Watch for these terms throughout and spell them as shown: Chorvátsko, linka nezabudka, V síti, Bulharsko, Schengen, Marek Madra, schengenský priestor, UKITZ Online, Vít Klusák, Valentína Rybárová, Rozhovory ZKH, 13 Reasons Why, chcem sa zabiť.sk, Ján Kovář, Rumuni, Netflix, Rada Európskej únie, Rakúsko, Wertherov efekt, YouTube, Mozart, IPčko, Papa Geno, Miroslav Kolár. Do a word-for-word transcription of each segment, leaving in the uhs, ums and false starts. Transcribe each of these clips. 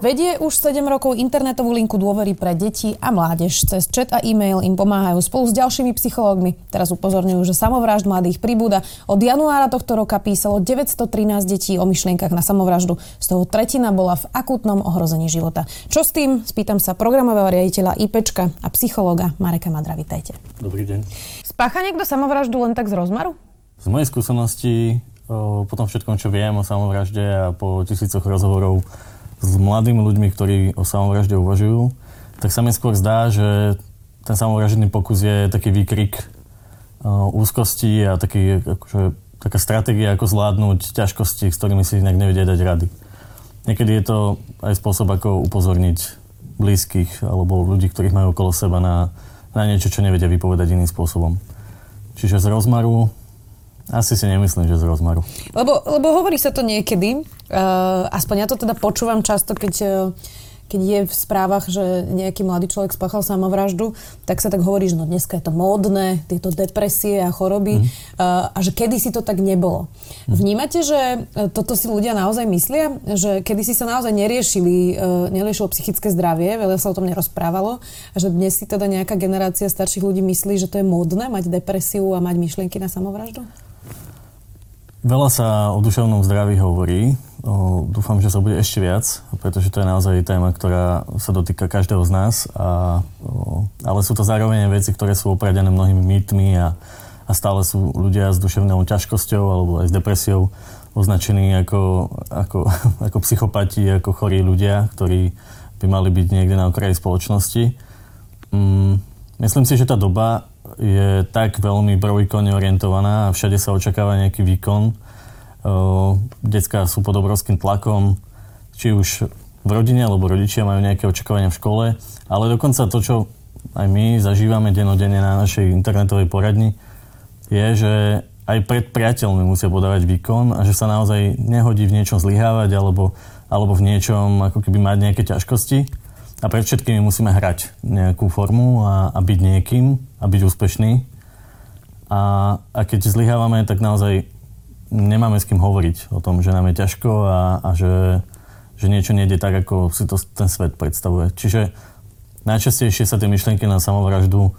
Vedie už sedem rokov internetovú linku dôvery pre deti a mládež. Cez chat a e-mail im pomáhajú spolu s ďalšími psychológmi. Teraz upozorňujú, že samovrážd mladých pribúda. Od januára tohto roka písalo deväťstotrinásť detí o myšlienkach na samovraždu. Z toho tretina bola v akútnom ohrození života. Čo s tým? Spýtam sa programového riaditeľa IPčka a psychológa Mareka Madra. Vitajte. Dobrý deň. Spácha niekto samovraždu len tak z rozmaru? Z mojej skúsenosti, po tom všetkom, čo viem o samovražde a po tisícoch rozhovorov s mladými ľuďmi, ktorí o samovražde uvažujú, tak sa mi skôr zdá, že ten samovražedný pokus je taký výkrik uh, úzkosti a taký, akože, taká stratégia, ako zvládnuť ťažkosti, s ktorými si inak nevedia dať rady. Niekedy je to aj spôsob, ako upozorniť blízkych alebo ľudí, ktorých majú okolo seba na, na niečo, čo nevedia vypovedať iným spôsobom. Čiže z rozmaru asi si nemyslím, že z rozmaru. Lebo, lebo hovorí sa to niekedy, uh, aspoň ja to teda počúvam často, keď, uh, keď je v správach, že nejaký mladý človek spáchal samovraždu, tak sa tak hovorí, že no dneska je to módne, tieto depresie a choroby, mm. uh, a že kedysi to tak nebolo. Mm. Vnímate, že toto si ľudia naozaj myslia? Že kedysi sa naozaj neriešili, uh, neriešilo psychické zdravie, veľa sa o tom nerozprávalo, a že dnes si teda nejaká generácia starších ľudí myslí, že to je módne mať depresiu a mať myšlienky na samovraždu? Veľa sa o duševnom zdraví hovorí. O, dúfam, že sa bude ešte viac, pretože to je naozaj téma, ktorá sa dotýka každého z nás. A, o, ale sú to zároveň veci, ktoré sú opradené mnohými mýtmi a, a stále sú ľudia s duševnou ťažkosťou alebo aj s depresiou označení ako, ako, ako psychopati, ako chorí ľudia, ktorí by mali byť niekde na okraji spoločnosti. Mm, myslím si, že tá doba je tak veľmi prvýkonne orientovaná a všade sa očakáva nejaký výkon. Decká sú pod obrovským tlakom, či už v rodine, alebo rodičia majú nejaké očakávania v škole, ale dokonca to, čo aj my zažívame denodenne na našej internetovej poradni, je, že aj pred priateľmi musia podávať výkon a že sa naozaj nehodí v niečom zlyhávať alebo, alebo v niečom ako keby mať nejaké ťažkosti. A pred všetkými musíme hrať nejakú formu a, a byť niekým a byť úspešný. A, a keď zlyhávame, tak naozaj nemáme s kým hovoriť o tom, že nám je ťažko a, a že, že niečo nejde tak, ako si to ten svet predstavuje. Čiže najčastejšie sa tie myšlienky na samovraždu o,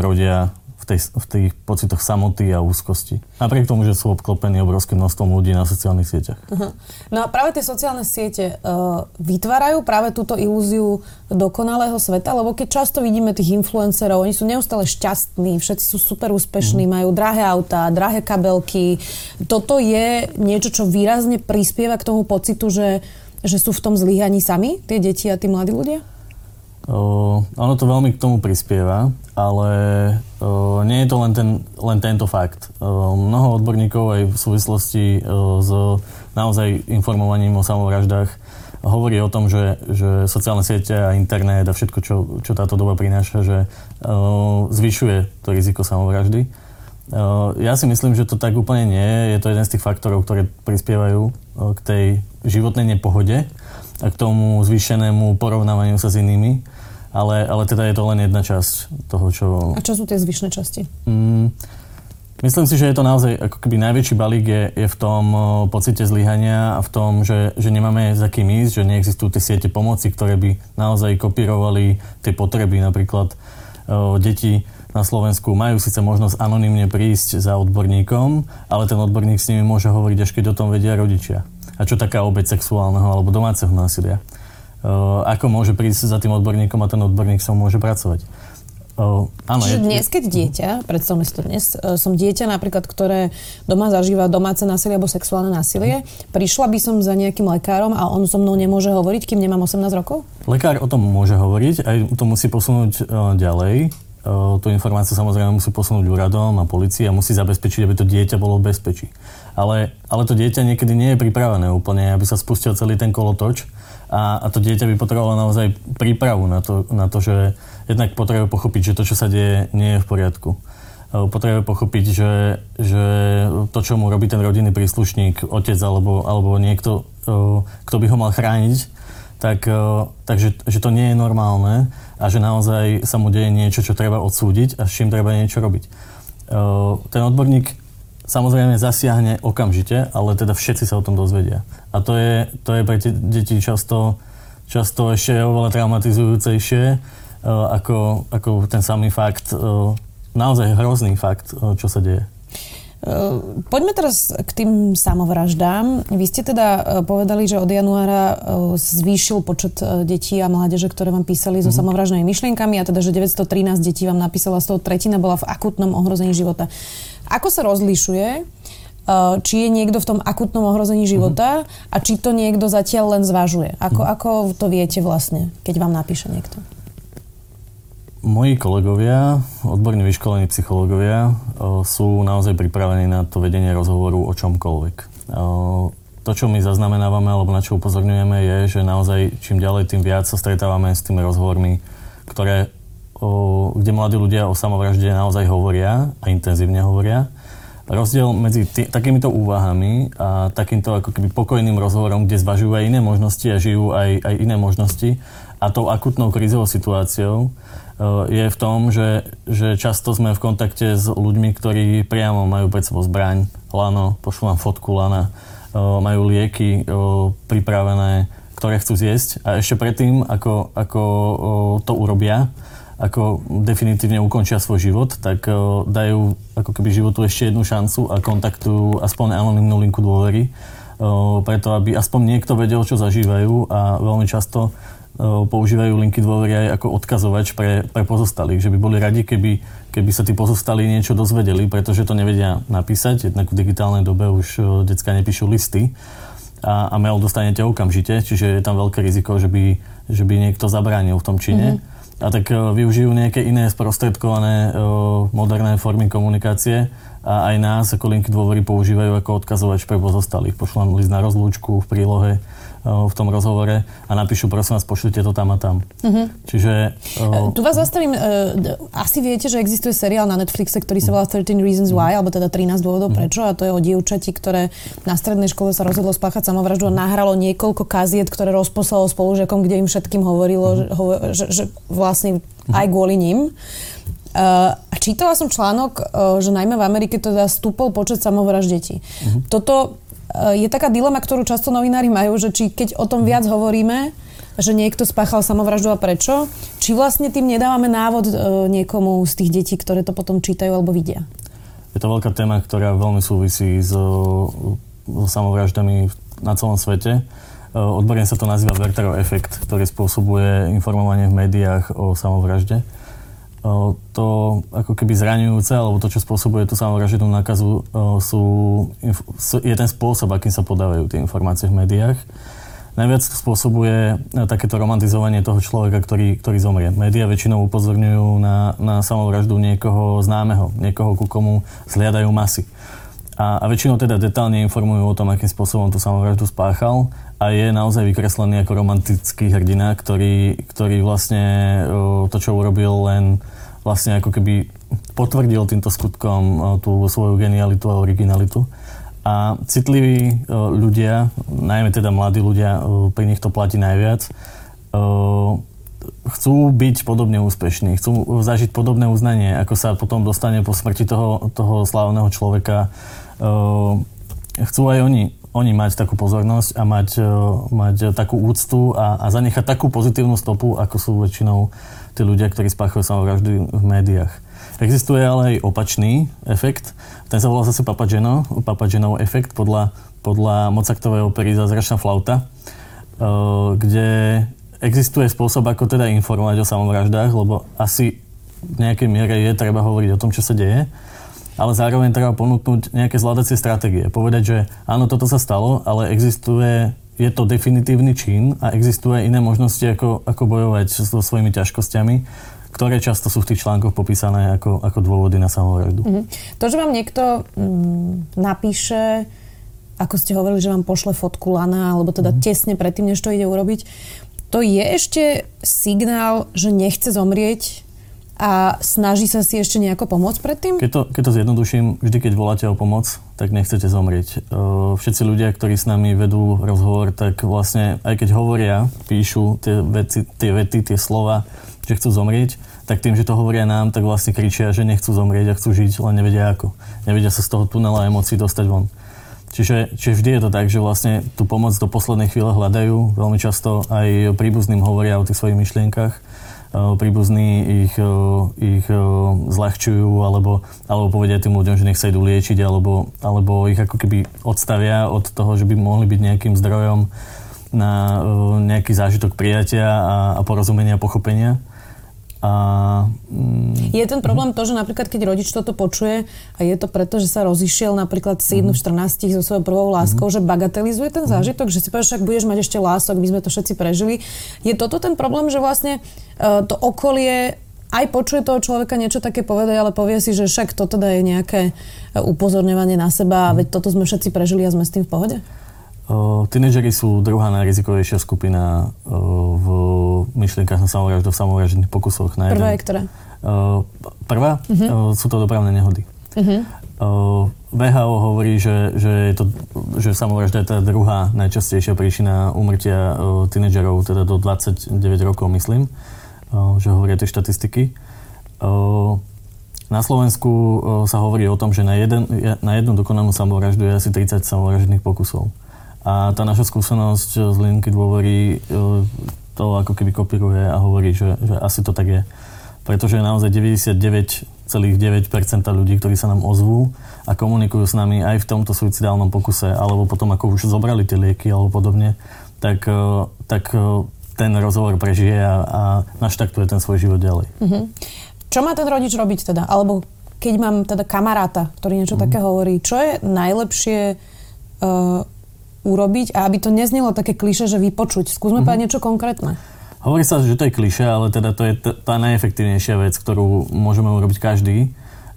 rodia v, tej, v tých pocitoch samoty a úzkosti. Napriek tomu, že sú obklopení obrovským množstvom ľudí na sociálnych sieťach. Uh-huh. No a práve tie sociálne siete uh, vytvárajú práve túto ilúziu dokonalého sveta, lebo keď často vidíme tých influencerov, oni sú neustále šťastní, všetci sú super úspešní, uh-huh. majú drahé autá, drahé kabelky. Toto je niečo, čo výrazne prispieva k tomu pocitu, že, že sú v tom zlyhaní sami, tie deti a tí mladí ľudia? Uh, ono to veľmi k tomu prispieva, ale uh, nie je to len, ten, len tento fakt. Uh, mnoho odborníkov aj v súvislosti uh, s naozaj informovaním o samovraždách hovorí o tom, že, že sociálne siete a internet a všetko, čo, čo táto doba prináša, že uh, zvyšuje to riziko samovraždy. Uh, ja si myslím, že to tak úplne nie je. Je to jeden z tých faktorov, ktoré prispievajú uh, k tej životnej nepohode a k tomu zvýšenému porovnávaniu sa s inými. Ale, ale teda je to len jedna časť toho, čo... A čo sú tie zvyšné časti? Mm, myslím si, že je to naozaj, ako keby najväčší balík je, je v tom uh, pocite zlyhania a v tom, že, že nemáme za kým ísť, že neexistujú tie siete pomoci, ktoré by naozaj kopírovali tie potreby. Napríklad uh, deti na Slovensku majú síce možnosť anonymne prísť za odborníkom, ale ten odborník s nimi môže hovoriť, až keď o tom vedia rodičia. A čo taká obeť sexuálneho alebo domáceho násilia? Uh, ako môže prísť za tým odborníkom a ten odborník sa môže pracovať. Uh, áno, Čiže je... dnes, keď dieťa, predstavme si to dnes, uh, som dieťa napríklad, ktoré doma zažíva domáce násilie alebo sexuálne násilie, mm. prišla by som za nejakým lekárom a on so mnou nemôže hovoriť, kým nemám osemnásť rokov? Lekár o tom môže hovoriť, aj to musí posunúť uh, ďalej. Uh, tú informáciu samozrejme musí posunúť úradom a polícii a musí zabezpečiť, aby to dieťa bolo v bezpečí. Ale, ale to dieťa niekedy nie je pripravené úplne, aby sa spustil celý ten kolotoč. A, a to dieťa by potrebovalo naozaj prípravu na to, na to, že jednak potrebuje pochopiť, že to, čo sa deje, nie je v poriadku. Potrebuje pochopiť, že, že to, čo mu robí ten rodinný príslušník, otec alebo, alebo niekto, kto by ho mal chrániť, tak, takže že to nie je normálne a že naozaj sa mu deje niečo, čo treba odsúdiť a s čím treba niečo robiť. Ten odborník samozrejme zasiahne okamžite, ale teda všetci sa o tom dozvedia. A to je, to je pre tie deti často, často ešte oveľa traumatizujúcejšie ako, ako ten samý fakt, naozaj hrozný fakt, čo sa deje. Poďme teraz k tým samovraždám. Vy ste teda povedali, že od januára zvýšil počet detí a mládeže, ktoré vám písali so samovraždnými myšlienkami a teda, že deväťstotrinásť detí vám napísala, z toho tretina bola v akútnom ohrození života. Ako sa rozlišuje, či je niekto v tom akútnom ohrození života a či to niekto zatiaľ len zvažuje? Ako, ako to viete vlastne, keď vám napíše niekto? Moji kolegovia, odborne vyškolení psychológovia, sú naozaj pripravení na to vedenie rozhovoru o čomkoľvek. To, čo my zaznamenávame alebo na čo upozorňujeme, je, že naozaj čím ďalej, tým viac sa stretávame s tými rozhovormi, ktoré, kde mladí ľudia o samovražde naozaj hovoria a intenzívne hovoria. Rozdiel medzi tý, takýmito úvahami a takýmto ako keby pokojným rozhovorom, kde zvažujú aj iné možnosti a žijú aj, aj iné možnosti, a tou akutnou krízovou situáciou je v tom, že, že často sme v kontakte s ľuďmi, ktorí priamo majú pred sebou zbraň, lano, pošlú vám fotku lana, majú lieky pripravené, ktoré chcú zjesť a ešte predtým, ako, ako to urobia, ako definitívne ukončia svoj život, tak dajú ako keby životu ešte jednu šancu a kontaktujú aspoň anonymnú linku dôvery, preto aby aspoň niekto vedel, čo zažívajú, a veľmi často používajú linky dôvery aj ako odkazovač pre, pre pozostalých, že by boli radi, keby, keby sa tí pozostali niečo dozvedeli, pretože to nevedia napísať, jednak v digitálnej dobe už decká nepíšu listy a, a mail dostanete okamžite, čiže je tam veľké riziko, že by, že by niekto zabránil v tom čine. Mm-hmm. A tak využijú nejaké iné sprostredkované moderné formy komunikácie a aj nás ako linky dôvery používajú ako odkazovač pre pozostalých. Pošlem list na rozlúčku v prílohe v tom rozhovore a napíšu, prosím vás, pošlite to tam a tam. Uh-huh. Čiže... Uh, tu vás zastavím. Uh, asi viete, že existuje seriál na Netflixe, ktorý sa volá thirteen Reasons Why, alebo teda trinásť dôvodov uh-huh. prečo, a to je o dievčati, ktoré na strednej škole sa rozhodlo spáchať samovraždu a nahralo niekoľko kaziet, ktoré rozposlalo spolužiakom, kde im všetkým hovorilo, uh-huh. že, hovo, že, že vlastne uh-huh. aj kvôli ním. Uh, čítala som článok, uh, že najmä v Amerike teda stúpol počet samovražd detí. Uh-huh. Toto je taká dilema, ktorú často novinári majú, že či keď o tom viac hovoríme, že niekto spáchal samovraždu a prečo, či vlastne tým nedávame návod niekomu z tých detí, ktoré to potom čítajú alebo vidia. Je to veľká téma, ktorá veľmi súvisí s samovraždami na celom svete. Odborne sa to nazýva Wertherov efekt, ktorý spôsobuje informovanie v médiách o samovražde. To ako keby zraňujúce, alebo to, čo spôsobuje tú samovražednú nákazu, sú, je ten spôsob, akým sa podávajú tie informácie v médiách. Najviac to spôsobuje takéto romantizovanie toho človeka, ktorý, ktorý zomrie. Média väčšinou upozorňujú na, na samovraždu niekoho známeho, niekoho, ku komu zliadajú masy. A, a väčšinou teda detálne informujú o tom, akým spôsobom tú samovraždu spáchal, a je naozaj vykreslený ako romantický hrdina, ktorý, ktorý vlastne to, čo urobil, len vlastne ako keby potvrdil týmto skutkom tú svoju genialitu a originalitu. A citliví ľudia, najmä teda mladí ľudia, pri nich to platí najviac, chcú byť podobne úspešní, chcú zažiť podobné uznanie, ako sa potom dostane po smrti toho, toho slávneho človeka. Chcú aj oni Oni mať takú pozornosť a mať, mať takú úctu a, a zanechať takú pozitívnu stopu, ako sú väčšinou tí ľudia, ktorí spáchajú samovraždy v médiách. Existuje ale aj opačný efekt. Ten sa volá zase Papa Geno, Papa Genov efekt, podľa, podľa Mozartovej opery Čarovná flauta, kde existuje spôsob, ako teda informovať o samovraždách, lebo asi v nejakej miere je treba hovoriť o tom, čo sa deje, ale zároveň treba ponúknuť nejaké zvládacie stratégie. Povedať, že áno, toto sa stalo, ale existuje, je to definitívny čin a existuje iné možnosti, ako, ako bojovať so svojimi ťažkosťami, ktoré často sú v tých článkoch popísané ako, ako dôvody na samovraždu. Mm-hmm. To, že vám niekto mm, napíše, ako ste hovorili, že vám pošle fotku lana, alebo teda mm-hmm. tesne predtým, než to ide urobiť, to je ešte signál, že nechce zomrieť a snaží sa si ešte nejako pomôcť predtým? Keď to, keď to zjednoduším, vždy keď voláte o pomoc, tak nechcete zomrieť. Všetci ľudia, ktorí s nami vedú rozhovor, tak vlastne aj keď hovoria, píšu tie veci, tie vety, tie slova, že chcú zomrieť, tak tým, že to hovoria nám, tak vlastne kričia, že nechcú zomrieť a chcú žiť, len nevedia ako. Nevedia sa z toho tunela emócií dostať von. Čiže, čiže vždy je to tak, že vlastne tú pomoc do poslednej chvíle hľadajú. Veľmi často aj príbuzným hovoria o tých svojich myšlienkach. Príbuzní ich, ich zľahčujú alebo, alebo povedia tým ľuďom, že nech sa idú liečiť alebo, alebo ich ako keby odstavia od toho, že by mohli byť nejakým zdrojom na nejaký zážitok prijatia a, a porozumenia a pochopenia. A, mm, je ten problém to, že napríklad keď rodič toto počuje a je to preto, že sa rozišiel napríklad syn mm. v štrnástich so svojou prvou láskou, mm. že bagatelizuje ten zážitok, mm. že si povieš, však budeš mať ešte lások, my sme to všetci prežili. Je toto ten problém, že vlastne uh, to okolie aj počuje toho človeka niečo také povedať, ale povie si, že však toto je nejaké upozorňovanie na seba, mm. veď toto sme všetci prežili a sme s tým v pohode? Uh, Tínedžeri sú druhá najrizikovejšia skupina uh, v myšlienkach na samovraždu, v samovraždných pokusoch. Na prvá je ktorá? Uh, prvá? Uh-huh. Uh, sú to dopravné nehody. Uh-huh. Uh, vé há ó hovorí, že, že, je to, že samovražda je tá druhá najčastejšia príčina úmrtia uh, tínedžerov, teda do dvadsaťdeväť rokov, myslím, uh, že hovoria tie štatistiky. Uh, Na Slovensku uh, sa hovorí o tom, že na, jeden, na jednu dokonanú samovraždu je asi tridsať samovraždných pokusov. A tá naša skúsenosť z linky dôvery to ako keby kopíruje a hovorí, že, že asi to tak je. Pretože naozaj deväťdesiatdeväť celá deväť percent ľudí, ktorí sa nám ozvú a komunikujú s nami aj v tomto suicidálnom pokuse, alebo potom ako už zobrali tie lieky alebo podobne, tak, tak ten rozhovor prežije a, a naštaktuje ten svoj život ďalej. Mm-hmm. Čo má ten rodič robiť teda? Alebo keď mám teda kamaráta, ktorý niečo mm-hmm. také hovorí, čo je najlepšie uh, urobiť a aby to neznelo také klišé, že vypočuť. Skúsme mm-hmm. povedať niečo konkrétne. Hovorí sa, že to je klišé, ale teda to je t- tá najefektívnejšia vec, ktorú môžeme urobiť každý.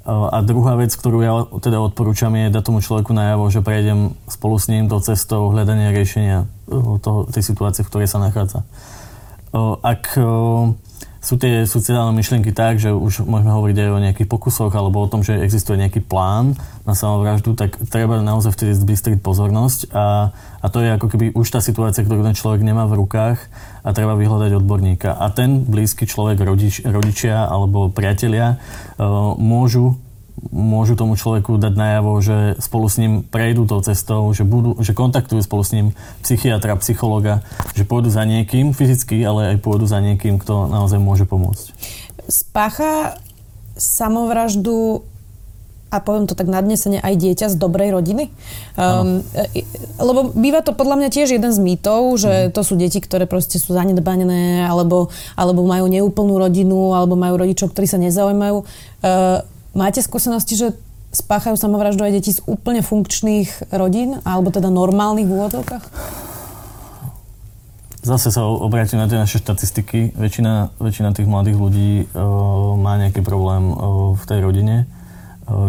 A druhá vec, ktorú ja teda odporúčam, je dať tomu človeku najavo, že prejdem spolu s ním do cestou hľadania riešenia toho, tej situácie, v ktorej sa nachádza. Ak sú tie suicidálne myšlienky tak, že už môžeme hovoriť aj o nejakých pokusoch alebo o tom, že existuje nejaký plán na samovraždu, tak treba naozaj vtedy zbystriť pozornosť a, a to je ako keby už tá situácia, ktorú ten človek nemá v rukách a treba vyhľadať odborníka. A ten blízky človek, rodič, rodičia alebo priatelia môžu môžu tomu človeku dať najavo, že spolu s ním prejdú tou cestou, že, budú, že kontaktujú spolu s ním psychiatra, psychologa, že pôjdu za niekým fyzicky, ale aj pôjdu za niekým, kto naozaj môže pomôcť. Spácha samovraždu a poviem to tak nadnesene, aj dieťa z dobrej rodiny. Um, lebo býva to podľa mňa tiež jeden z mýtov, že mm. to sú deti, ktoré proste sú zanedbané, alebo, alebo majú neúplnú rodinu, alebo majú rodičov, ktorí sa nezaujímajú. Uh, Máte skúsenosti, že spáchajú samovraždu aj deti z úplne funkčných rodín, alebo teda normálnych v úvodzovkách? Zase sa obrátim na tie naše štatistiky. Väčšina, väčšina tých mladých ľudí e, má nejaký problém e, v tej rodine. E,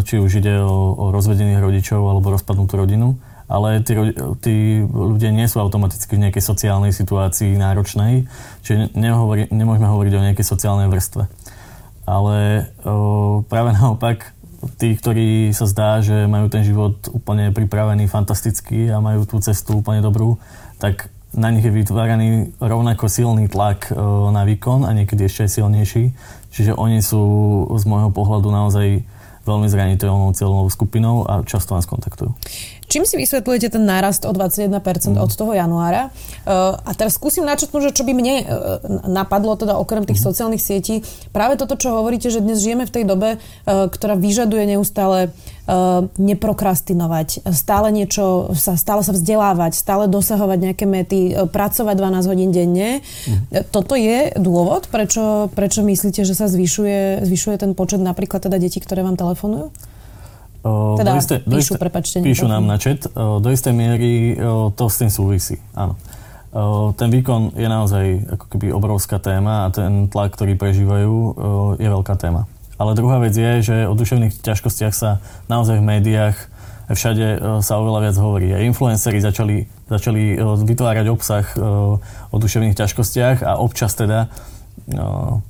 či už ide o, o rozvedených rodičov alebo rozpadnutú rodinu. Ale tí, tí ľudia nie sú automaticky v nejakej sociálnej situácii náročnej. Čiže nehovorí, nemôžeme hovoriť o nejakej sociálnej vrstve. Ale o, práve naopak, tí, ktorí sa zdá, že majú ten život úplne pripravený, fantastický a majú tú cestu úplne dobrú, tak na nich je vytváraný rovnako silný tlak o, na výkon a niekedy ešte aj silnejší. Čiže oni sú z môjho pohľadu naozaj veľmi zraniteľnou cieľovou skupinou a často nás kontaktujú. Čím si vysvetľujete ten nárast o dvadsaťjeden percent mm. od toho januára? Uh, a teraz skúsim načrtnúť, čo by mne uh, napadlo, teda okrem tých mm. sociálnych sietí. Práve toto, čo hovoríte, že dnes žijeme v tej dobe, uh, ktorá vyžaduje neustále uh, neprokrastinovať, stále niečo, sa, stále sa vzdelávať, stále dosahovať nejaké mety, uh, pracovať dvanásť hodín denne. Mm. Toto je dôvod, prečo, prečo myslíte, že sa zvyšuje, zvyšuje ten počet napríklad teda detí, ktoré vám telefonujú? Uh, teda isté, píšu, isté, prepáčte, píšu nám na chat. Uh, do istej miery uh, to s tým súvisí, áno. Uh, ten výkon je naozaj ako keby obrovská téma a ten tlak, ktorý prežívajú, uh, je veľká téma. Ale druhá vec je, že o duševných ťažkostiach sa naozaj v médiách všade uh, sa oveľa viac hovorí. A influenceri začali, začali uh, vytvárať obsah uh, o duševných ťažkostiach a občas teda uh,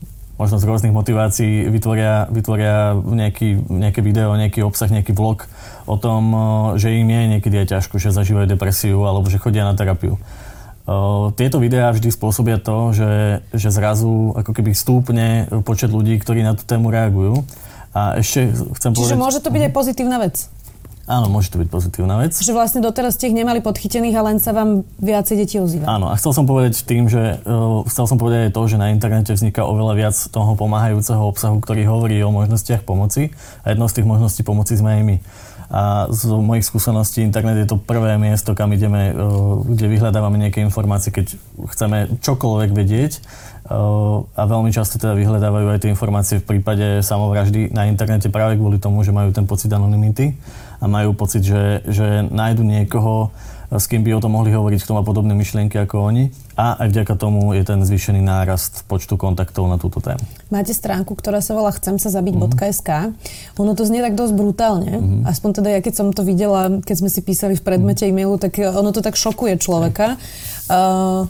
možno z rôznych motivácií vytvoria, vytvoria nejaký, nejaké video, nejaký obsah, nejaký vlog o tom, že im je niekedy aj ťažko, že zažívajú depresiu alebo že chodia na terapiu. Tieto videá vždy spôsobia to, že, že zrazu ako keby stúpne počet ľudí, ktorí na tú tému reagujú. A ešte chcem povedať... Čiže môže to byť aj pozitívna vec? Áno, môže to byť pozitívna vec. Že vlastne doteraz ste ich nemali podchytených a len sa vám viacej detí ozýva. Áno, a chcel som povedať tým, že uh, chcel som povedať aj to, že na internete vzniká oveľa viac toho pomáhajúceho obsahu, ktorý hovorí o možnostiach pomoci. A jednou z tých možností pomoci sme aj my. A z mojich skúseností internet je to prvé miesto, kam ideme, uh, kde vyhľadávame nejaké informácie, keď chceme čokoľvek vedieť. Uh, a veľmi často teda vyhľadávajú aj tie informácie v prípade samovraždy na internete práve kvôli tomu, že majú ten pocit anonymity. A majú pocit, že, že nájdu niekoho, s kým by o tom mohli hovoriť, kto má podobné myšlienky ako oni. A aj vďaka tomu je ten zvýšený nárast počtu kontaktov na túto tému. Máte stránku, ktorá sa volá chcem sa zabiť.sk. Mm-hmm. Ono to znie tak dosť brutálne. Mm-hmm. Aspoň teda ja, keď som to videla, keď sme si písali v predmete mm-hmm. e-mailu, tak ono to tak šokuje človeka. Uh,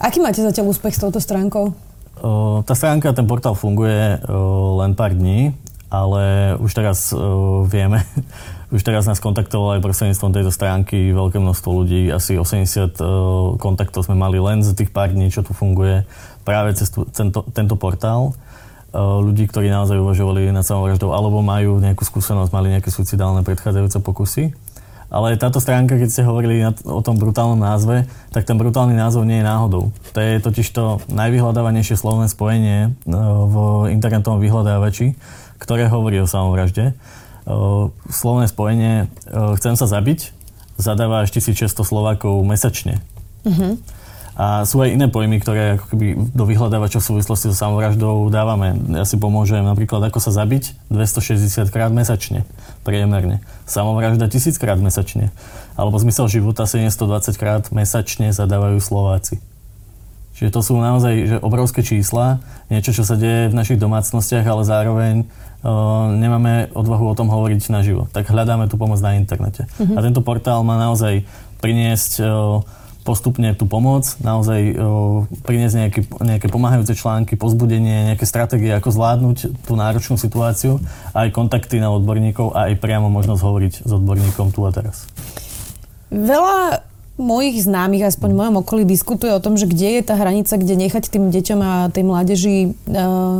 aký máte zatiaľ úspech s touto stránkou? Uh, tá stránka, ten portál funguje uh, len pár dní, ale už teraz uh, vieme... Už teraz nás kontaktovalo aj prostredníctvom tejto stránky veľké množstvo ľudí, asi osemdesiat kontaktov sme mali len za tých pár dní, čo tu funguje práve cez tento, tento portál. Ľudí, ktorí naozaj uvažovali nad samovraždou alebo majú nejakú skúsenosť, mali nejaké suicidálne predchádzajúce pokusy. Ale táto stránka, keď ste hovorili o tom brutálnom názve, tak ten brutálny názov nie je náhodou. To je totiž to najvyhľadávanejšie slovné spojenie v internetovom vyhľadávači, ktoré hovorí o samovražde. Slovné spojenie chcem sa zabiť zadáva až tisícšesťsto Slovákov mesačne. Mm-hmm. A sú aj iné pojmy, ktoré ako keby do vyhľadávača v súvislosti so samovraždou dávame. Ja si pomôžem napríklad ako sa zabiť dvestošesťdesiat krát mesačne, priemerne. Samovražda tisíc krát mesačne. Alebo zmysel života sedemstodvadsať krát mesačne zadávajú Slováci. Čiže to sú naozaj že obrovské čísla, niečo, čo sa deje v našich domácnostiach, ale zároveň Uh, nemáme odvahu o tom hovoriť naživo. Tak hľadáme tú pomoc na internete. Uh-huh. A tento portál má naozaj priniesť uh, postupne tú pomoc, naozaj uh, priniesť nejaké, nejaké pomáhajúce články, pozbudenie, nejaké stratégie, ako zvládnuť tú náročnú situáciu, aj kontakty na odborníkov a aj priamo možnosť hovoriť s odborníkom tu a teraz. Veľa mojich známych, aspoň v mojom okolí, diskutuje o tom, že kde je tá hranica, kde nechať tým deťom a tej mládeži e,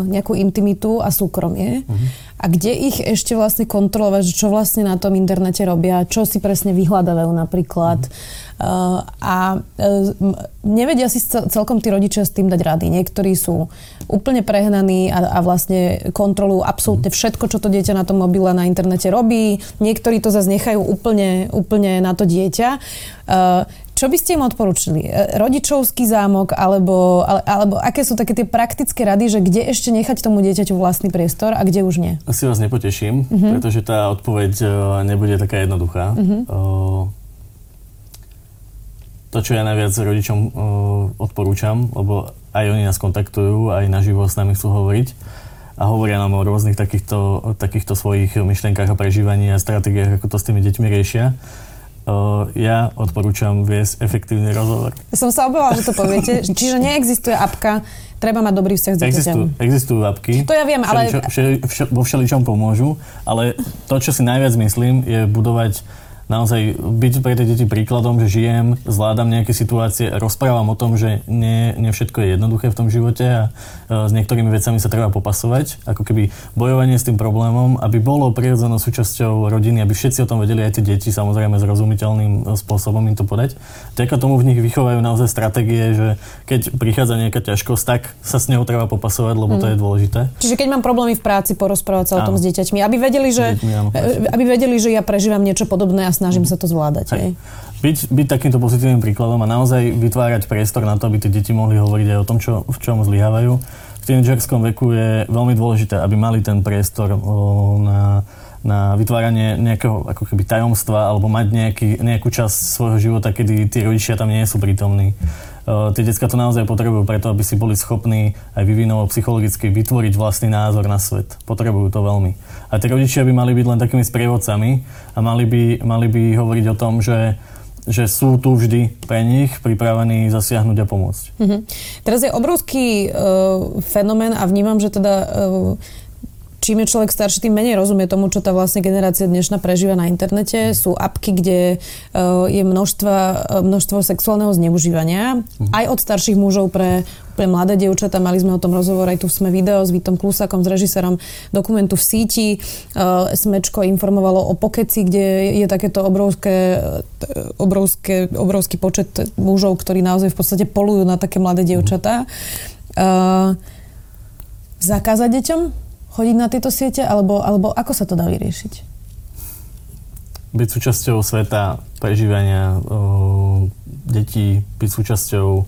nejakú intimitu a súkromie. Uh-huh. A kde ich ešte vlastne kontrolovať, čo vlastne na tom internete robia, čo si presne vyhľadávajú napríklad. Uh-huh. E, a e, nevedia si celkom tí rodičia s tým dať rady. Niektorí sú úplne prehnaní a, a vlastne kontrolujú absolútne uh-huh. všetko, čo to dieťa na tom mobile na internete robí. Niektorí to zase nechajú úplne, úplne na to dieťa. Čo by ste im odporúčili? Rodičovský zámok alebo, alebo aké sú také tie praktické rady, že kde ešte nechať tomu dieťaťu vlastný priestor a kde už nie? Asi vás nepoteším, uh-huh. pretože tá odpoveď nebude taká jednoduchá. Uh-huh. To, čo ja najviac rodičom odporúčam, lebo aj oni nás kontaktujú, aj naživo s nami chcú hovoriť a hovoria nám o rôznych takýchto, takýchto svojich myšlienkách a prežívaní a stratégiách, ako to s tými deťmi riešia. Ja odporúčam viesť efektívny rozhovor. Som sa obávala, že to poviete. Čiže neexistuje apka, treba mať dobrý vzťah s dieťaťom. Existujú, existujú apky. To ja viem, ale... Všeličo, všel, všel, vo všeličom pomôžu, ale to, čo si najviac myslím, je budovať naozaj, byť pre tie deti príkladom, že žijem, zvládam nejaké situácie, rozprávam o tom, že nie, nie všetko je jednoduché v tom živote a s niektorými vecami sa treba popasovať, ako keby bojovanie s tým problémom, aby bolo prirodzenou súčasťou rodiny, aby všetci o tom vedeli, aj tie deti, samozrejme zrozumiteľným spôsobom im to podať. Vďaka tomu v nich vychovajú naozaj stratégie, že keď prichádza nejaká ťažkosť, tak sa s ňou treba popasovať, lebo mm. to je dôležité. Čiže keď mám problémy v práci, porozprávať sa o tom s deťmi, aby vedeli, že deťmi, áno, aby vedeli, že ja prežívam niečo podobné. Snažím sa to zvládať. Hej. Byť, byť takýmto pozitívnym príkladom a naozaj vytvárať priestor na to, aby tie deti mohli hovoriť aj o tom, čo, v čom zlyhávajú. V tínedžerskom veku je veľmi dôležité, aby mali ten priestor o, na, na vytváranie nejakého ako keby tajomstva alebo mať nejaký, nejakú časť svojho života, kedy tí rodičia tam nie sú prítomní. O, tie decká to naozaj potrebujú preto, aby si boli schopní aj vývinovo psychologicky vytvoriť vlastný názor na svet. Potrebujú to veľmi. A tie rodičia by mali byť len takými sprievodcami a mali by, mali by hovoriť o tom, že že sú tu vždy pre nich pripravení zasiahnuť a pomôcť. Mm-hmm. Teraz je obrovský e, fenomén a vnímam, že teda e, čím je človek starší, tým menej rozumie tomu, čo tá vlastne generácia dnešná prežíva na internete. Sú apky, kde e, je množstva, množstvo sexuálneho zneužívania. Mm-hmm. Aj od starších mužov pre, pre mladé dievčatá. Mali sme o tom rozhovor, aj tu sme video s Vítom Klusákom, s režisérom dokumentu V síti. E, Smečko informovalo o pokeci, kde je takéto obrovské, obrovské, obrovský počet mužov, ktorí naozaj v podstate polujú na také mladé dievčatá. E, zakázať deťom chodiť na tieto siete, alebo, alebo ako sa to dá vyriešiť? Byť súčasťou sveta prežívania o, detí, byť súčasťou, o,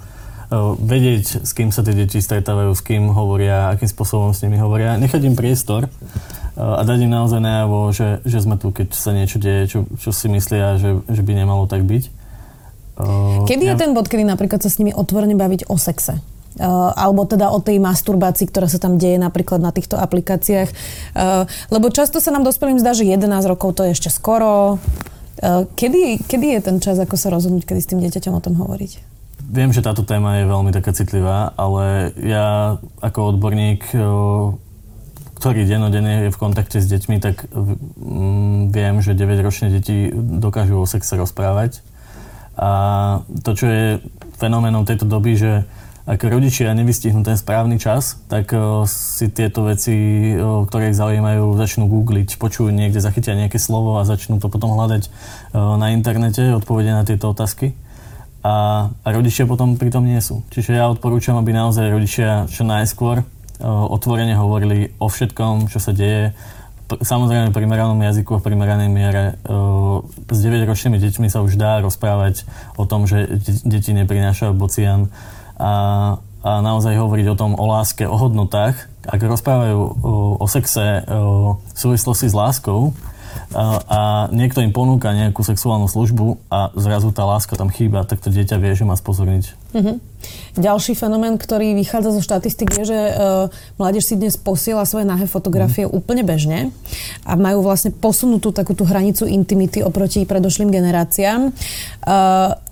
vedieť, s kým sa tie deti stretávajú, s kým hovoria, akým spôsobom s nimi hovoria. Nechať im priestor o, a dať im naozaj najavo, že, že sme tu, keď sa niečo deje, čo, čo si myslia, že, že by nemalo tak byť. O, kedy ja... je ten bod, kedy napríklad sa s nimi otvorene baviť o sexe? Uh, alebo teda o tej masturbácii, ktorá sa tam deje napríklad na týchto aplikáciách. Uh, lebo často sa nám dospelým zdá, že jedenásť rokov to je ešte skoro. Uh, kedy, kedy je ten čas, ako sa rozhodnúť, kedy s tým dieťaťom o tom hovoriť? Viem, že táto téma je veľmi taká citlivá, ale ja ako odborník, ktorý dennodenne je v kontakte s deťmi, tak viem, že deväťročné deti dokážu o sexe rozprávať. A to, čo je fenoménom tejto doby, že ak rodičia nevystihnú ten správny čas, tak uh, si tieto veci, uh, ktoré ich zaujímajú, začnú googliť, počujú niekde, zachytia nejaké slovo a začnú to potom hľadať uh, na internete, odpovede na tieto otázky. A, a rodičia potom pri tom nie sú. Čiže ja odporúčam, aby naozaj rodičia čo najskôr uh, otvorene hovorili o všetkom, čo sa deje. P- samozrejme v primeranom jazyku a v primeranej miere. Uh, s deväťročnými deťmi sa už dá rozprávať o tom, že de- deti neprinášajú bocian. A, a naozaj hovoriť o tom, o láske, o hodnotách. Ak rozprávajú o, o sexe o súvislosti s láskou a, a niekto im ponúka nejakú sexuálnu službu a zrazu tá láska tam chýba, tak to dieťa vie, že má spozorniť. Mm-hmm. Ďalší fenomén, ktorý vychádza zo štatistik, je, že e, mládež si dnes posiela svoje nahé fotografie mm. úplne bežne a majú vlastne posunutú takú tú hranicu intimity oproti predošlým generáciám. E,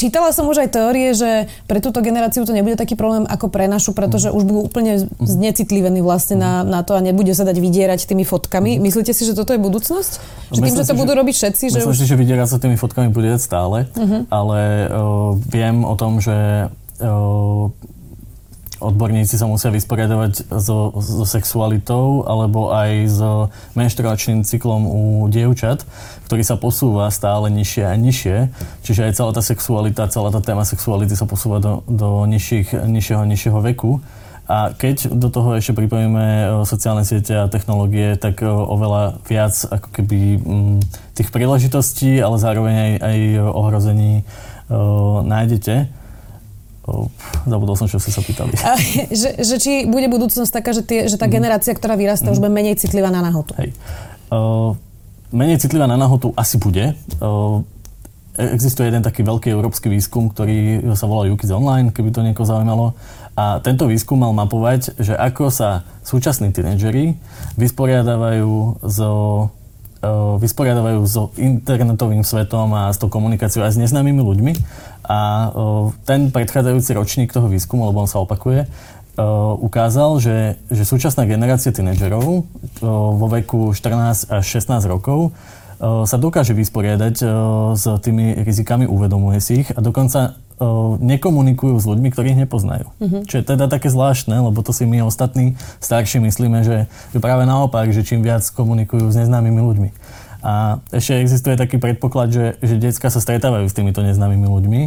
Čítala som už aj teórie, že pre túto generáciu to nebude taký problém ako pre našu, pretože už budú úplne znecitlivení vlastne na, na to a nebude sa dať vydierať tými fotkami. Myslíte si, že toto je budúcnosť? Že tým, myslím že to si, budú že, robiť všetci? Myslím že už... si, že vydierať sa tými fotkami bude stále, uh-huh. ale uh, viem o tom, že uh, odborníci sa musia vysporiadovať so, so sexualitou alebo aj s menštruačným cyklom u dievčat, ktorý sa posúva stále nižšie a nižšie. Čiže aj celá tá sexualita, celá tá téma sexuality sa posúva do, do nižších, nižšieho, nižšieho veku. A keď do toho ešte pripojíme sociálne siete a technológie, tak oveľa viac ako keby tých príležitostí, ale zároveň aj, aj ohrození nájdete. Zabudol som, čo ste sa pýtali. A, že, že či bude budúcnosť taká, že, tie, že tá generácia, ktorá vyrastá, mm. už bude menej citlivá na nahotu? Hej. Uh, menej citlivá na nahotu asi bude. Uh, existuje jeden taký veľký európsky výskum, ktorý sa volá UKITZ Online, keby to niekoho zaujímalo. A tento výskum mal mapovať, že ako sa súčasní tínedžeri vysporiadávajú so vysporiadávajú s internetovým svetom a s tou komunikáciou aj s neznámymi ľuďmi. A ten predchádzajúci ročník toho výskumu, lebo on sa opakuje, ukázal, že, že súčasná generácia tínedžerov vo veku štrnásť až šestnásť rokov sa dokáže vysporiadať s tými rizikami, uvedomuje si ich a dokonca nekomunikujú s ľuďmi, ktorých nepoznajú. Mm-hmm. Čo je teda také zvláštne, lebo to si my ostatní starší myslíme, že práve naopak, že čím viac komunikujú s neznámymi ľuďmi. A ešte existuje taký predpoklad, že, že decká sa stretávajú s týmito neznámymi ľuďmi.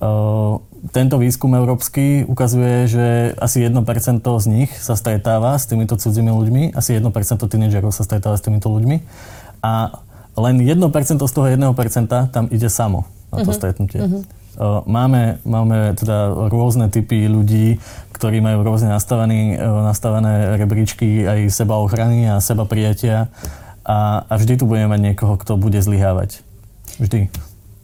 Uh, tento výskum európsky ukazuje, že asi jedno percento z nich sa stretáva s týmito cudzými ľuďmi, asi jedno percento tínedžerov sa stretáva s týmito ľuďmi a len jedno percento z toho jedno percento tam ide samo na to mm-hmm. stretnutie. Mm-hmm. Máme, máme teda rôzne typy ľudí, ktorí majú rôzne nastavené, nastavené rebríčky aj sebaochrany a sebaprijatia a, a vždy tu budeme mať niekoho, kto bude zlyhávať. Vždy.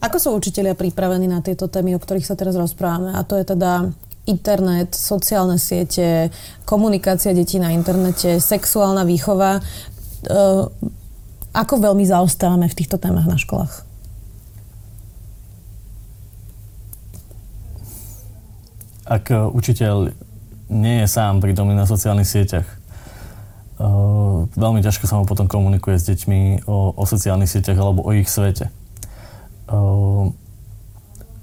Ako sú učitelia pripravení na tieto témy, o ktorých sa teraz rozprávame? A to je teda internet, sociálne siete, komunikácia detí na internete, sexuálna výchova. Ako veľmi zaostávame v týchto témach na školách? ak učiteľ nie je sám prítomný na sociálnych sieťach, Uh, veľmi ťažko sa mu potom komunikuje s deťmi o, o sociálnych sieťach alebo o ich svete. Uh,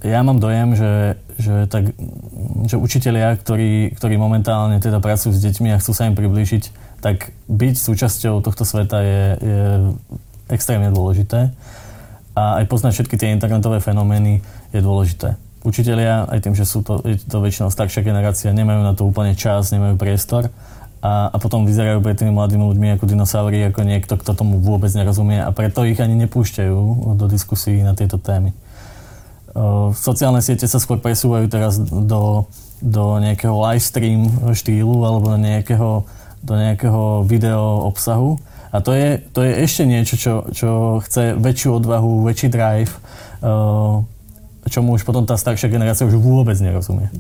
ja mám dojem, že, že, tak, že učitelia, ktorí, ktorí momentálne teda pracujú s deťmi a chcú sa im priblížiť, tak byť súčasťou tohto sveta je, je extrémne dôležité. A aj poznať všetky tie internetové fenomény je dôležité. Učitelia, aj tým, že sú to, to väčšinou staršia generácia, nemajú na to úplne čas, nemajú priestor. A, a potom vyzerajú pred tými mladými ľuďmi ako dinosauri, ako niekto, kto tomu vôbec nerozumie, a preto ich ani nepúšťajú do diskusí na tieto témy. Uh, sociálne siete sa skôr presúvajú teraz do, do nejakého live stream štýlu alebo do nejakého, do nejakého video obsahu, a to je, to je ešte niečo, čo, čo chce väčšiu odvahu, väčší drive, uh, čomu už potom tá staršia generácia už vôbec nerozumie.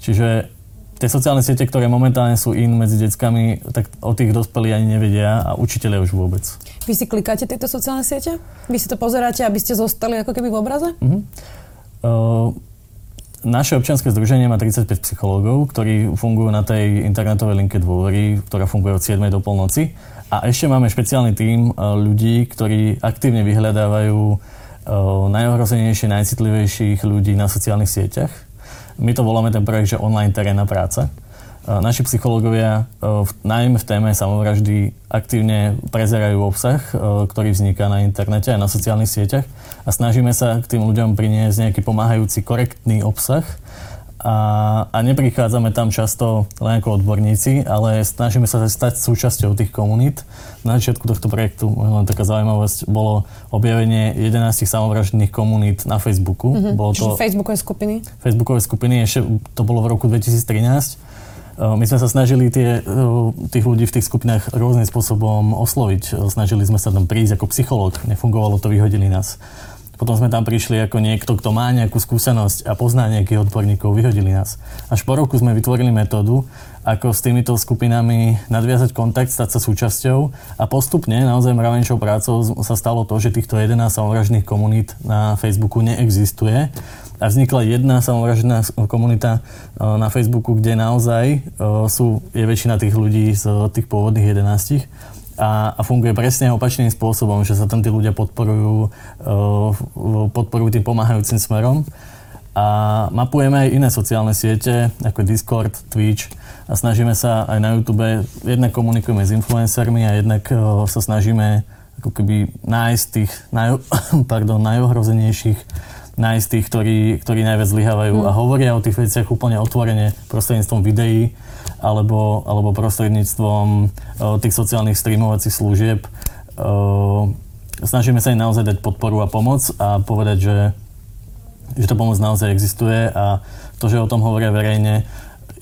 Čiže tie sociálne siete, ktoré momentálne sú in medzi deckami, tak o tých dospelí ani nevedia a učitelia už vôbec. Vy si klikáte tieto sociálne siete? Vy si to pozeráte, aby ste zostali ako keby v obraze? Uh-huh. Uh, naše občianske združenie má tridsaťpäť psychológov, ktorí fungujú na tej internetovej linke dôvery, ktorá funguje od siedmej do polnoci. A ešte máme špeciálny tím ľudí, ktorí aktívne vyhľadávajú uh, najohrozenejších, najcitlivejších ľudí na sociálnych sieťach. My to voláme ten projekt, že online terénna práca. Naši psychológovia najmä v téme samovraždy aktívne prezerajú obsah, ktorý vzniká na internete a na sociálnych sieťach, a snažíme sa k tým ľuďom priniesť nejaký pomáhajúci, korektný obsah, a, a neprichádzame tam často len ako odborníci, ale snažíme sa stať súčasťou tých komunít. Na začiatku tohto projektu, len taká zaujímavosť, bolo objavenie jedenástich samovraždných komunít na Facebooku. Mm-hmm. Bolo to, čiže Facebookové skupiny? Facebookové skupiny, ešte to bolo v roku dvetisíctrinásť. My sme sa snažili tie, tých ľudí v tých skupinách rôznym spôsobom osloviť. Snažili sme sa tam prísť ako psychológ, nefungovalo to, vyhodili nás. Potom sme tam prišli ako niekto, kto má nejakú skúsenosť a pozná nejakých odborníkov, vyhodili nás. Až po roku sme vytvorili metódu, ako s týmito skupinami nadviazať kontakt, stať sa súčasťou, a postupne naozaj mravenčou prácou sa stalo to, že týchto jedenásť samovraždných komunít na Facebooku neexistuje, a vznikla jedna samovraždná komunita na Facebooku, kde naozaj sú, je väčšina tých ľudí z tých pôvodných jedenástich. A, a funguje presne opačným spôsobom, že sa tam tí ľudia podporujú, uh, podporujú tým pomáhajúcim smerom. A mapujeme aj iné sociálne siete, ako Discord, Twitch, a snažíme sa aj na YouTube, jednak komunikujeme s influencermi a jednak uh, sa snažíme ako keby nájsť tých naj, pardon, najohrozenejších, nájsť tých, ktorí, ktorí najviac zlyhávajú mm. a hovoria o tých veciach úplne otvorene prostredníctvom videí alebo, alebo prostredníctvom uh, tých sociálnych streamovacích služieb. Uh, snažíme sa im naozaj dať podporu a pomoc a povedať, že, že tá pomoc naozaj existuje, a to, že o tom hovoria verejne,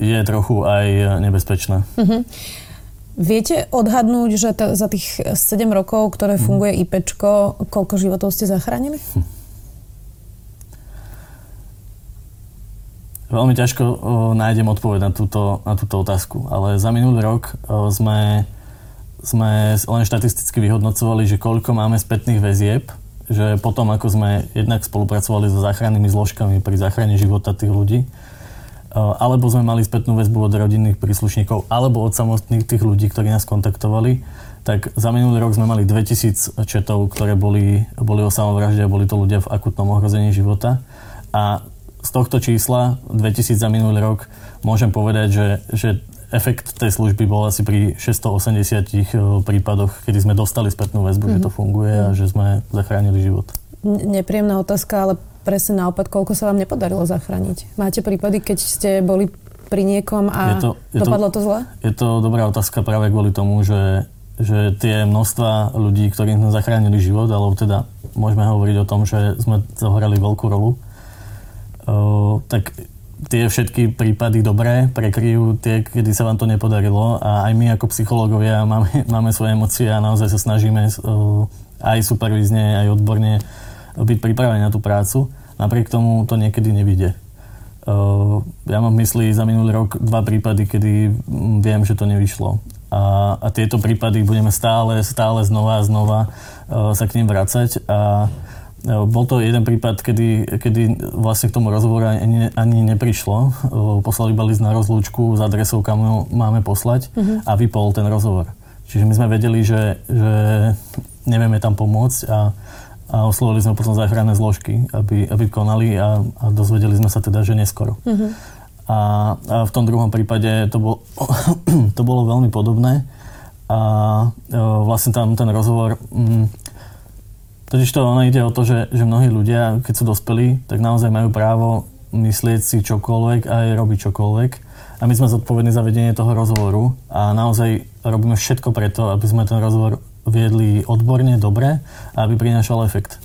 je trochu aj nebezpečné. Mm-hmm. Viete odhadnúť, že t- za tých sedem rokov, ktoré funguje mm. IPčko, koľko životov ste zachránili? Hm. Veľmi ťažko uh, nájdem odpoveď na túto, na túto otázku, ale za minulý rok uh, sme, sme len štatisticky vyhodnocovali, že koľko máme spätných väzieb, že potom, ako sme jednak spolupracovali so záchrannými zložkami pri záchrane života tých ľudí, uh, alebo sme mali spätnú väzbu od rodinných príslušníkov, alebo od samotných tých ľudí, ktorí nás kontaktovali, tak za minulý rok sme mali dvetisíc četov, ktoré boli, boli o samovražde, a boli to ľudia v akutnom ohrození života. A z tohto čísla, dvetisíc za minulý rok, môžem povedať, že, že efekt tej služby bol asi pri šesťstoosemdesiat prípadoch, kedy sme dostali spätnú väzbu, mm-hmm. že to funguje a že sme zachránili život. Nepríjemná otázka, ale presne naopak, koľko sa vám nepodarilo zachrániť? Máte prípady, keď ste boli pri niekom a je to, je dopadlo to, to zle? Je to dobrá otázka práve kvôli tomu, že, že tie množstva ľudí, ktorým sme zachránili život, alebo teda môžeme hovoriť o tom, že sme zohrali veľkú rolu, Uh, tak tie všetky prípady dobré prekryjú tie, kedy sa vám to nepodarilo, a aj my ako psychológovia máme, máme svoje emócie a naozaj sa snažíme uh, aj supervízne, aj odborne byť pripravení na tú prácu. Napriek tomu to niekedy nevidie. Uh, ja mám v mysli za minulý rok dva prípady, kedy viem, že to nevyšlo. A, a tieto prípady budeme stále, stále znova a znova uh, sa k nim vracať a Bol to jeden prípad, kedy, kedy vlastne k tomu rozhovoru ani, ani neprišlo. Poslali iba list na rozlúčku s adresou, kam máme poslať, mm-hmm. a vypol ten rozhovor. Čiže my sme vedeli, že, že nevieme tam pomôcť a, a oslovili sme potom záchranné zložky, aby, aby konali a, a dozvedeli sme sa teda, že neskoro. Mm-hmm. A, a v tom druhom prípade to, bol, to bolo veľmi podobné a vlastne tam ten rozhovor... Mm, Totiž to ono ide o to, že, že mnohí ľudia, keď sú dospelí, tak naozaj majú právo myslieť si čokoľvek a aj robiť čokoľvek. A my sme zodpovední za vedenie toho rozhovoru a naozaj robíme všetko preto, aby sme ten rozhovor viedli odborne, dobre a aby prinášal efekt.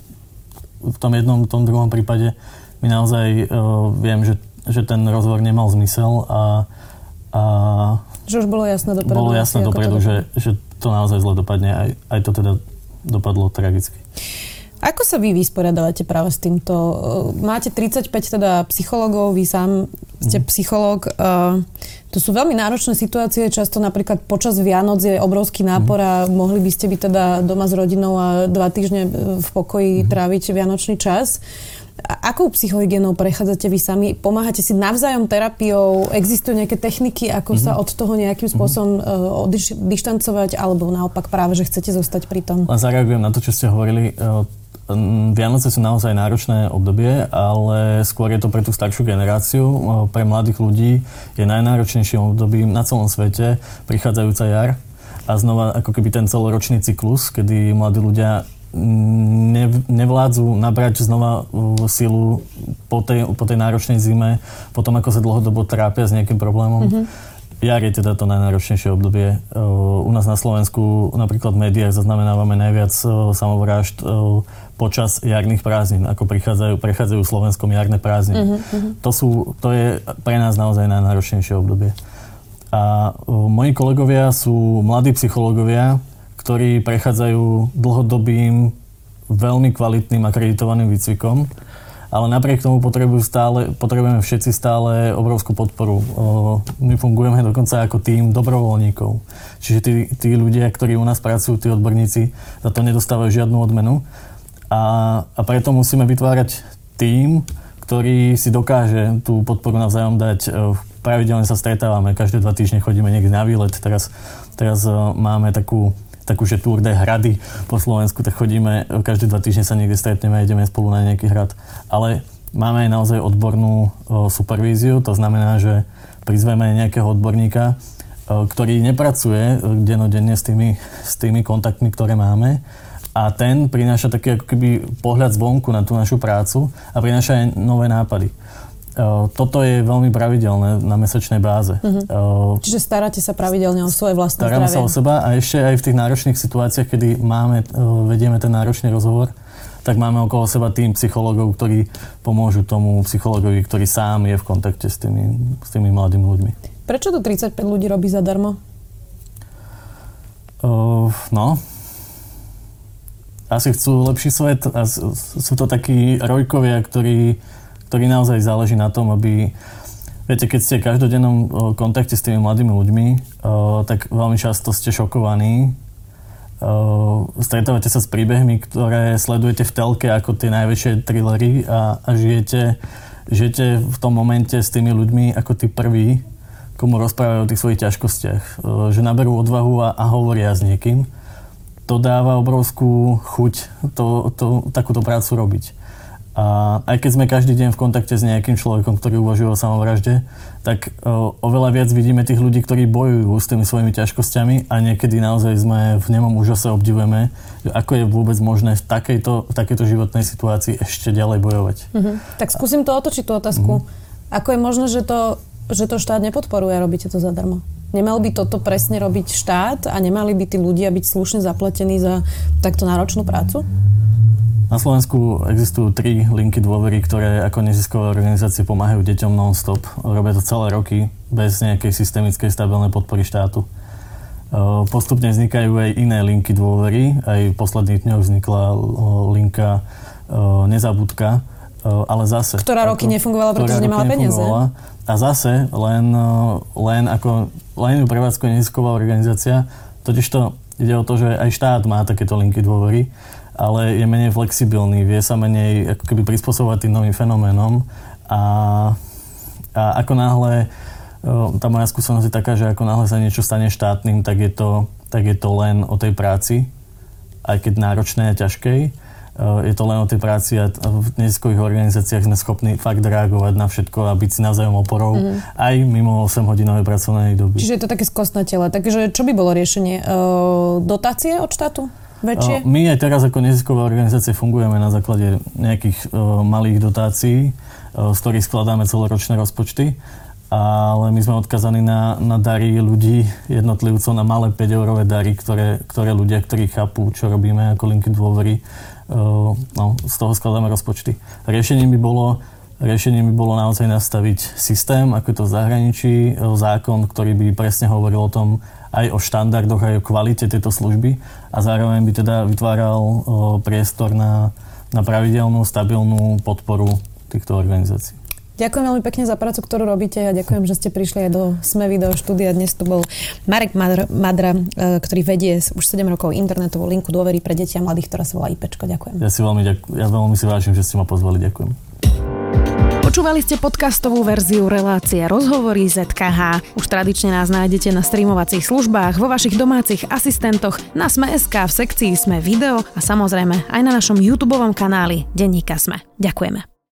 V tom jednom, v tom druhom prípade my naozaj uh, viem, že, že ten rozhovor nemal zmysel a, a že už bolo jasné dopredu, bolo jasné dopredu, že, že to naozaj zle dopadne, aj, aj to teda dopadlo tragicky. Ako sa vy vysporiadavate práve s týmto? Máte tridsaťpäť teda psychológov, vy sám ste mm. psychológ. To sú veľmi náročné situácie, často napríklad počas Vianoc je obrovský nápor a mohli by ste byť teda doma s rodinou a dva týždne v pokoji mm. tráviť vianočný čas. Akou psychohygienou prechádzate vy sami? Pomáhate si navzájom terapiou? Existujú nejaké techniky, ako mm-hmm. sa od toho nejakým spôsobom mm-hmm. odiš- dištancovať? Alebo naopak práve, že chcete zostať pri tom? A zareagujem na to, čo ste hovorili. Vianoce sú naozaj náročné obdobie, ale skôr je to pre tú staršiu generáciu. Pre mladých ľudí je najnáročnejším obdobím na celom svete prichádzajúca jar. A znova ako keby ten celoročný cyklus, kedy mladí ľudia nevládzu nabrať znova silu po tej, po tej náročnej zime, po tom, ako sa dlhodobo trápia s nejakým problémom. Mm-hmm. Jar je teda to najnáročnejšie obdobie. U nás na Slovensku napríklad v médiách zaznamenávame najviac samovrážd počas jarných prázdnin, ako prichádzajú, prechádzajú Slovenskom jarné prázdniny. Mm-hmm. To sú, to je pre nás naozaj najnáročnejšie obdobie. A moji kolegovia sú mladí psychológovia, ktorí prechádzajú dlhodobým, veľmi kvalitným akreditovaným výcvikom, ale napriek tomu potrebujú stále, potrebujeme všetci stále obrovskú podporu. My fungujeme dokonca ako tím dobrovoľníkov. Čiže tí, tí ľudia, ktorí u nás pracujú, tí odborníci, za to nedostávajú žiadnu odmenu. A, a preto musíme vytvárať tím, ktorý si dokáže tú podporu navzájom dať. Pravidelne sa stretávame, každé dva týždne chodíme niekde na výlet. Teraz, teraz máme takú takúže Tour de Hrady po Slovensku, tak chodíme, každé dva týždne sa niekde stretneme a ideme spolu na nejaký hrad. Ale máme aj naozaj odbornú o, supervíziu, to znamená, že prizveme nejakého odborníka, o, ktorý nepracuje denodenne s tými, s tými kontaktmi, ktoré máme, a ten prináša taký ako keby pohľad zvonku na tú našu prácu a prináša aj nové nápady. Toto je veľmi pravidelné na mesačnej báze. Uh-huh. Čiže staráte sa pravidelne o svoje vlastné staráme zdravie. Staráme sa o seba a ešte aj v tých náročných situáciách, kedy máme, vedieme ten náročný rozhovor, tak máme okolo seba tým psychológov, ktorí pomôžu tomu psychológovi, ktorý sám je v kontakte s tými, s tými mladými ľuďmi. Prečo to tridsaťpäť ľudí robí zadarmo? Uh, no... Asi chcú lepší svet a sú to takí rojkovia, ktorí ktorý naozaj záleží na tom, aby... Viete, keď ste v každodennom kontakte s tými mladými ľuďmi, tak veľmi často ste šokovaní. Stretávate sa s príbehmi, ktoré sledujete v telke ako tie najväčšie thrillery a, a žijete, žijete v tom momente s tými ľuďmi ako tí prví, komu rozprávajú o tých svojich ťažkostiach. Že naberú odvahu a, a hovoria s niekým. To dáva obrovskú chuť to, to, takúto prácu robiť. A aj keď sme každý deň v kontakte s nejakým človekom, ktorý uvažuje o samovražde, tak o, oveľa viac vidíme tých ľudí, ktorí bojujú s tými svojimi ťažkosťami a niekedy naozaj sme v nemom úžase obdivujeme, ako je vôbec možné v takejto, v takejto životnej situácii ešte ďalej bojovať. Uh-huh. Tak skúsim to otočiť, tú otázku. Uh-huh. Ako je možné, že to, že to štát nepodporuje a robíte to zadarmo? Nemal by toto presne robiť štát a nemali by tí ľudia byť slušne zaplatení za takto náročnú prácu? Na Slovensku existujú tri linky dôvery, ktoré ako neziskové organizácie pomáhajú deťom non-stop. Robia to celé roky bez nejakej systemickej stabilnej podpory štátu. Postupne vznikajú aj iné linky dôvery. Aj v posledných dňoch vznikla linka nezabudka, ale zase... Ktorá roky ako, nefungovala, pretože nemala peniaze. A zase len, len ako len ju prevádzkuje nezisková organizácia. Totižto ide o to, že aj štát má takéto linky dôvery. ale je menej flexibilný, vie sa menej ako keby prispôsobovať tým novým fenoménom a, a ako náhle, tá moja skúsenosť je taká, že ako náhle sa niečo stane štátnym, tak je to, tak je to len o tej práci, aj keď náročnej a ťažkej. Je to len o tej práci a v neziskových organizáciách sme schopní fakt reagovať na všetko a byť si navzájom oporou mm. aj mimo osemhodinovej pracovnej doby. Čiže je to také skostnatele. Takže čo by bolo riešenie? Dotácie od štátu? Väčšie? My aj teraz ako nezisková organizácia fungujeme na základe nejakých malých dotácií, z ktorých skladáme celoročné rozpočty, ale my sme odkazaní na, na dary ľudí, jednotlivcov, na malé päť eurové dary, ktoré, ktoré ľudia, ktorí chápu, čo robíme ako linky dôvery, Uh, no, z toho skladáme rozpočty. Riešením by bolo, riešením by bolo naozaj nastaviť systém, ako je to v zahraničí, zákon, ktorý by presne hovoril o tom, aj o štandardoch, aj o kvalite tejto služby a zároveň by teda vytváral uh, priestor na, na pravidelnú, stabilnú podporu týchto organizácií. Ďakujem veľmi pekne za prácu, ktorú robíte a ďakujem, že ste prišli aj do SMEVI, do štúdia. Dnes tu bol Marek Madra, ktorý vedie už sedem rokov internetovú linku dôvery pre deti a mladých, ktorá sa volá IPčko. Ďakujem. Ja si veľmi, ďakujem. Ja veľmi si vážim, že ste ma pozvali. Ďakujem. Počúvali ste podcastovú verziu relácie Rozhovory zet ká há. Už tradične nás nájdete na streamovacích službách, vo vašich domácich asistentoch, na sme bodka es ká v sekcii Sme video a samozrejme aj na našom YouTubeovom kanáli Denníka Sme. Ďakujeme.